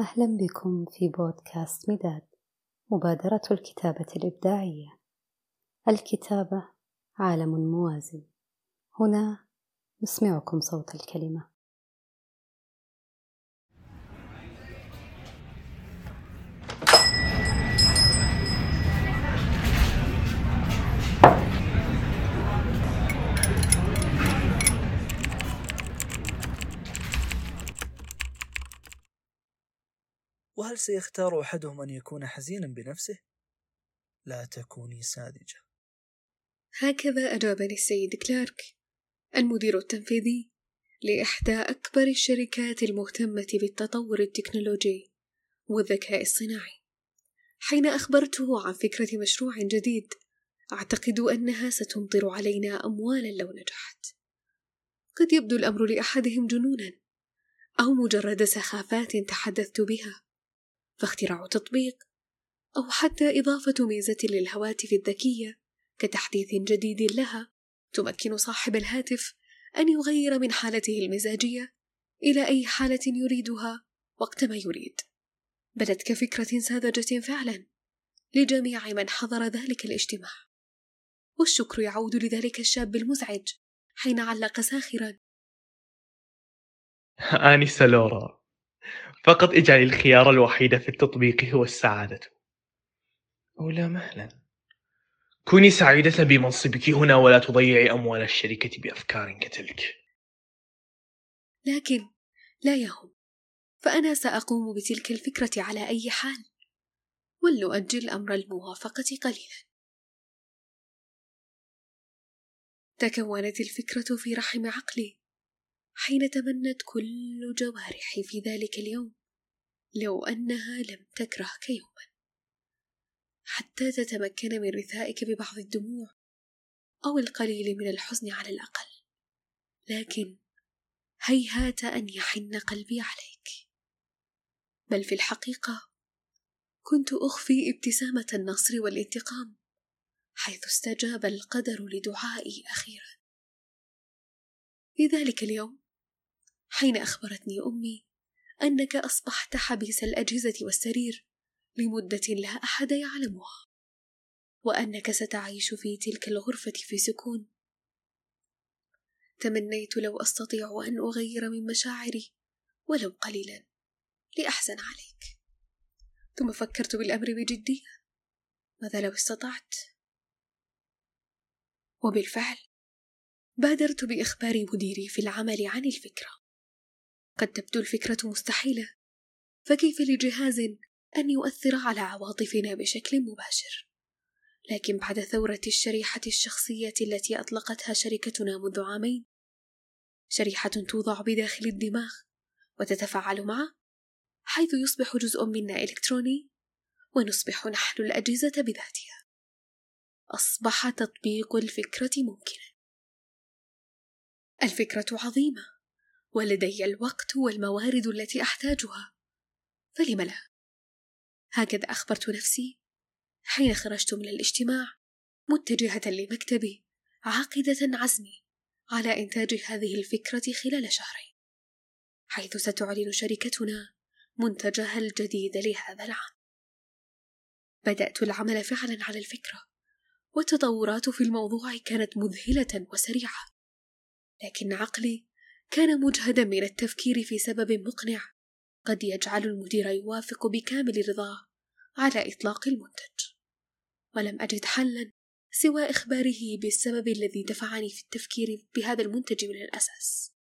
أهلا بكم في بودكاست مداد، مبادرة الكتابة الإبداعية. الكتابة عالم موازي، هنا نسمعكم صوت الكلمة. وهل سيختار أحدهم أن يكون حزينا بنفسه؟ لا تكوني ساذجة. هكذا أجابني السيد كلارك، المدير التنفيذي لإحدى أكبر الشركات المهتمة بالتطور التكنولوجي والذكاء الصناعي، حين أخبرته عن فكرة مشروع جديد أعتقد أنها ستمطر علينا أموالا لو نجحت. قد يبدو الأمر لأحدهم جنونا أو مجرد سخافات تحدثت بها، فاختراع تطبيق أو حتى إضافة ميزة للهواتف الذكية كتحديث جديد لها تمكن صاحب الهاتف أن يغير من حالته المزاجية إلى أي حالة يريدها وقتما يريد، بدت كفكرة ساذجة فعلا لجميع من حضر ذلك الاجتماع. والشكر يعود لذلك الشاب المزعج حين علق ساخرا: آنسة لورا، فقط اجعل الخيار الوحيد في التطبيق هو السعادة. أو لا مهلا، كوني سعيدة بمنصبك هنا ولا تضيعي أموال الشركة بأفكار كتلك. لكن لا يهم، فأنا سأقوم بتلك الفكرة على أي حال، ولنؤجل أمر الموافقة قليلا. تكونت الفكرة في رحم عقلي حين تمنت كل جوارحي في ذلك اليوم لو أنها لم تكرهك يوما، حتى تتمكن من رثائك ببعض الدموع أو القليل من الحزن على الأقل. لكن هيهات أن يحن قلبي عليك، بل في الحقيقة كنت أخفي ابتسامة النصر والانتقام، حيث استجاب القدر لدعائي أخيرا. في ذلك اليوم حين أخبرتني أمي أنك أصبحت حبيس الأجهزة والسرير لمدة لا أحد يعلمها، وأنك ستعيش في تلك الغرفة في سكون، تمنيت لو أستطيع أن أغير من مشاعري ولو قليلا لأحزن عليك. ثم فكرت بالأمر بجدية، ماذا لو استطعت؟ وبالفعل بادرت بإخبار مديري في العمل عن الفكرة. قد تبدو الفكرة مستحيلة، فكيف لجهاز أن يؤثر على عواطفنا بشكل مباشر؟ لكن بعد ثورة الشريحة الشخصية التي أطلقتها شركتنا منذ عامين، شريحة توضع بداخل الدماغ وتتفاعل معه، حيث يصبح جزء منا إلكتروني ونصبح نحن الأجهزة بذاتها. أصبح تطبيق الفكرة ممكنا. الفكرة عظيمة ولدي الوقت والموارد التي أحتاجها، فلم لا؟ هكذا أخبرت نفسي حين خرجت من الاجتماع متجهة لمكتبي، عاقدة عزمي على إنتاج هذه الفكرة خلال شهرين، حيث ستعلن شركتنا منتجها الجديد لهذا العام. بدأت العمل فعلا على الفكرة، والتطورات في الموضوع كانت مذهلة وسريعة، لكن عقلي كان مجهدا من التفكير في سبب مقنع قد يجعل المدير يوافق بكامل رضاه على إطلاق المنتج، ولم أجد حلا سوى إخباره بالسبب الذي دفعني في التفكير بهذا المنتج من الأساس،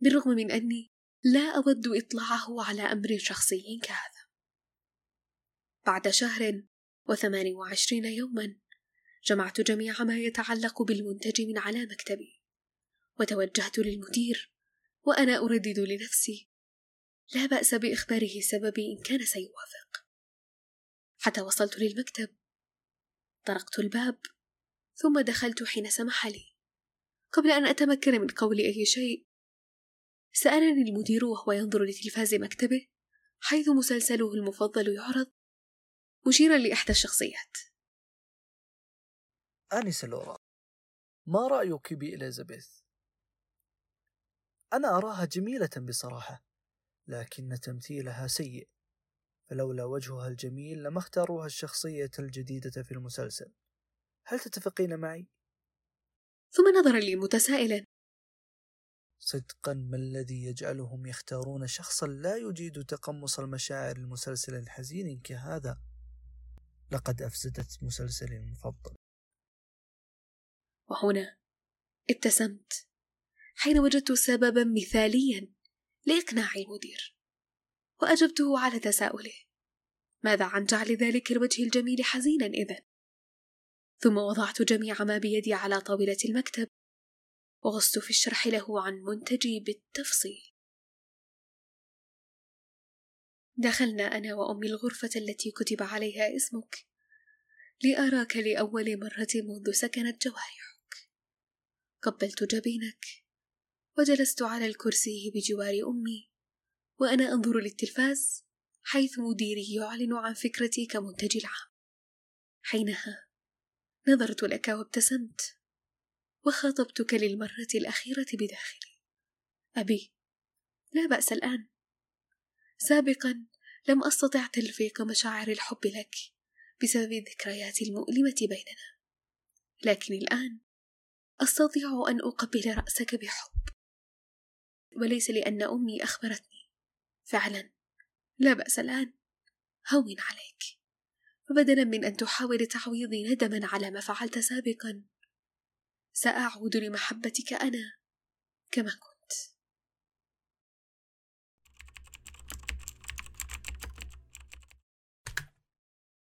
بالرغم من أني لا أود إطلاعه على أمر شخصي كهذا. بعد 128 يوما جمعت جميع ما يتعلق بالمنتج من على مكتبي، وتوجهت للمدير وأنا أردد لنفسي: لا بأس بإخباره سببي إن كان سيوافق. حتى وصلت للمكتب، طرقت الباب ثم دخلت حين سمح لي. قبل أن أتمكن من قول أي شيء سألني المدير وهو ينظر لتلفاز مكتبه، حيث مسلسله المفضل يعرض، مشيرا لإحدى الشخصيات: آنسة لورا، ما رأيك بإليزابيث؟ أنا أراها جميلة بصراحة، لكن تمثيلها سيء فلولا وجهها الجميل لما اختاروها الشخصية الجديدة في المسلسل. هل تتفقين معي؟ ثم نظر لي متسائلا. صدقا ما الذي يجعلهم يختارون شخصا لا يجيد تقمص المشاعر المسلسل الحزين كهذا؟ لقد أفسدت مسلسلي المفضل. وهنا ابتسمت حين وجدت سببا مثاليا لإقناع المدير، وأجبته على تساؤله. ماذا عن جعل ذلك الوجه الجميل حزينا إذن؟ ثم وضعت جميع ما بيدي على طاولة المكتب وغصت في الشرح له عن منتجي بالتفصيل. دخلنا أنا وأمي الغرفة التي كتب عليها اسمك لأراك لأول مرة منذ سكنت جوارحك. قبلت جبينك وجلست على الكرسي بجوار أمي وأنا أنظر للتلفاز حيث مديري يعلن عن فكرتي كمنتج العام. حينها نظرت لك وابتسمت وخاطبتك للمرة الأخيرة بداخلي. أبي، لا بأس الآن. سابقا لم أستطع تلفيق مشاعر الحب لك بسبب الذكريات المؤلمة بيننا، لكن الآن أستطيع أن أقبل رأسك بحب، وليس لأن أمي أخبرتني. فعلا لا بأس الآن. هون عليك، فبدلا من أن تحاول تعويضي ندما على ما فعلت سابقا، سأعود لمحبتك أنا كما كنت.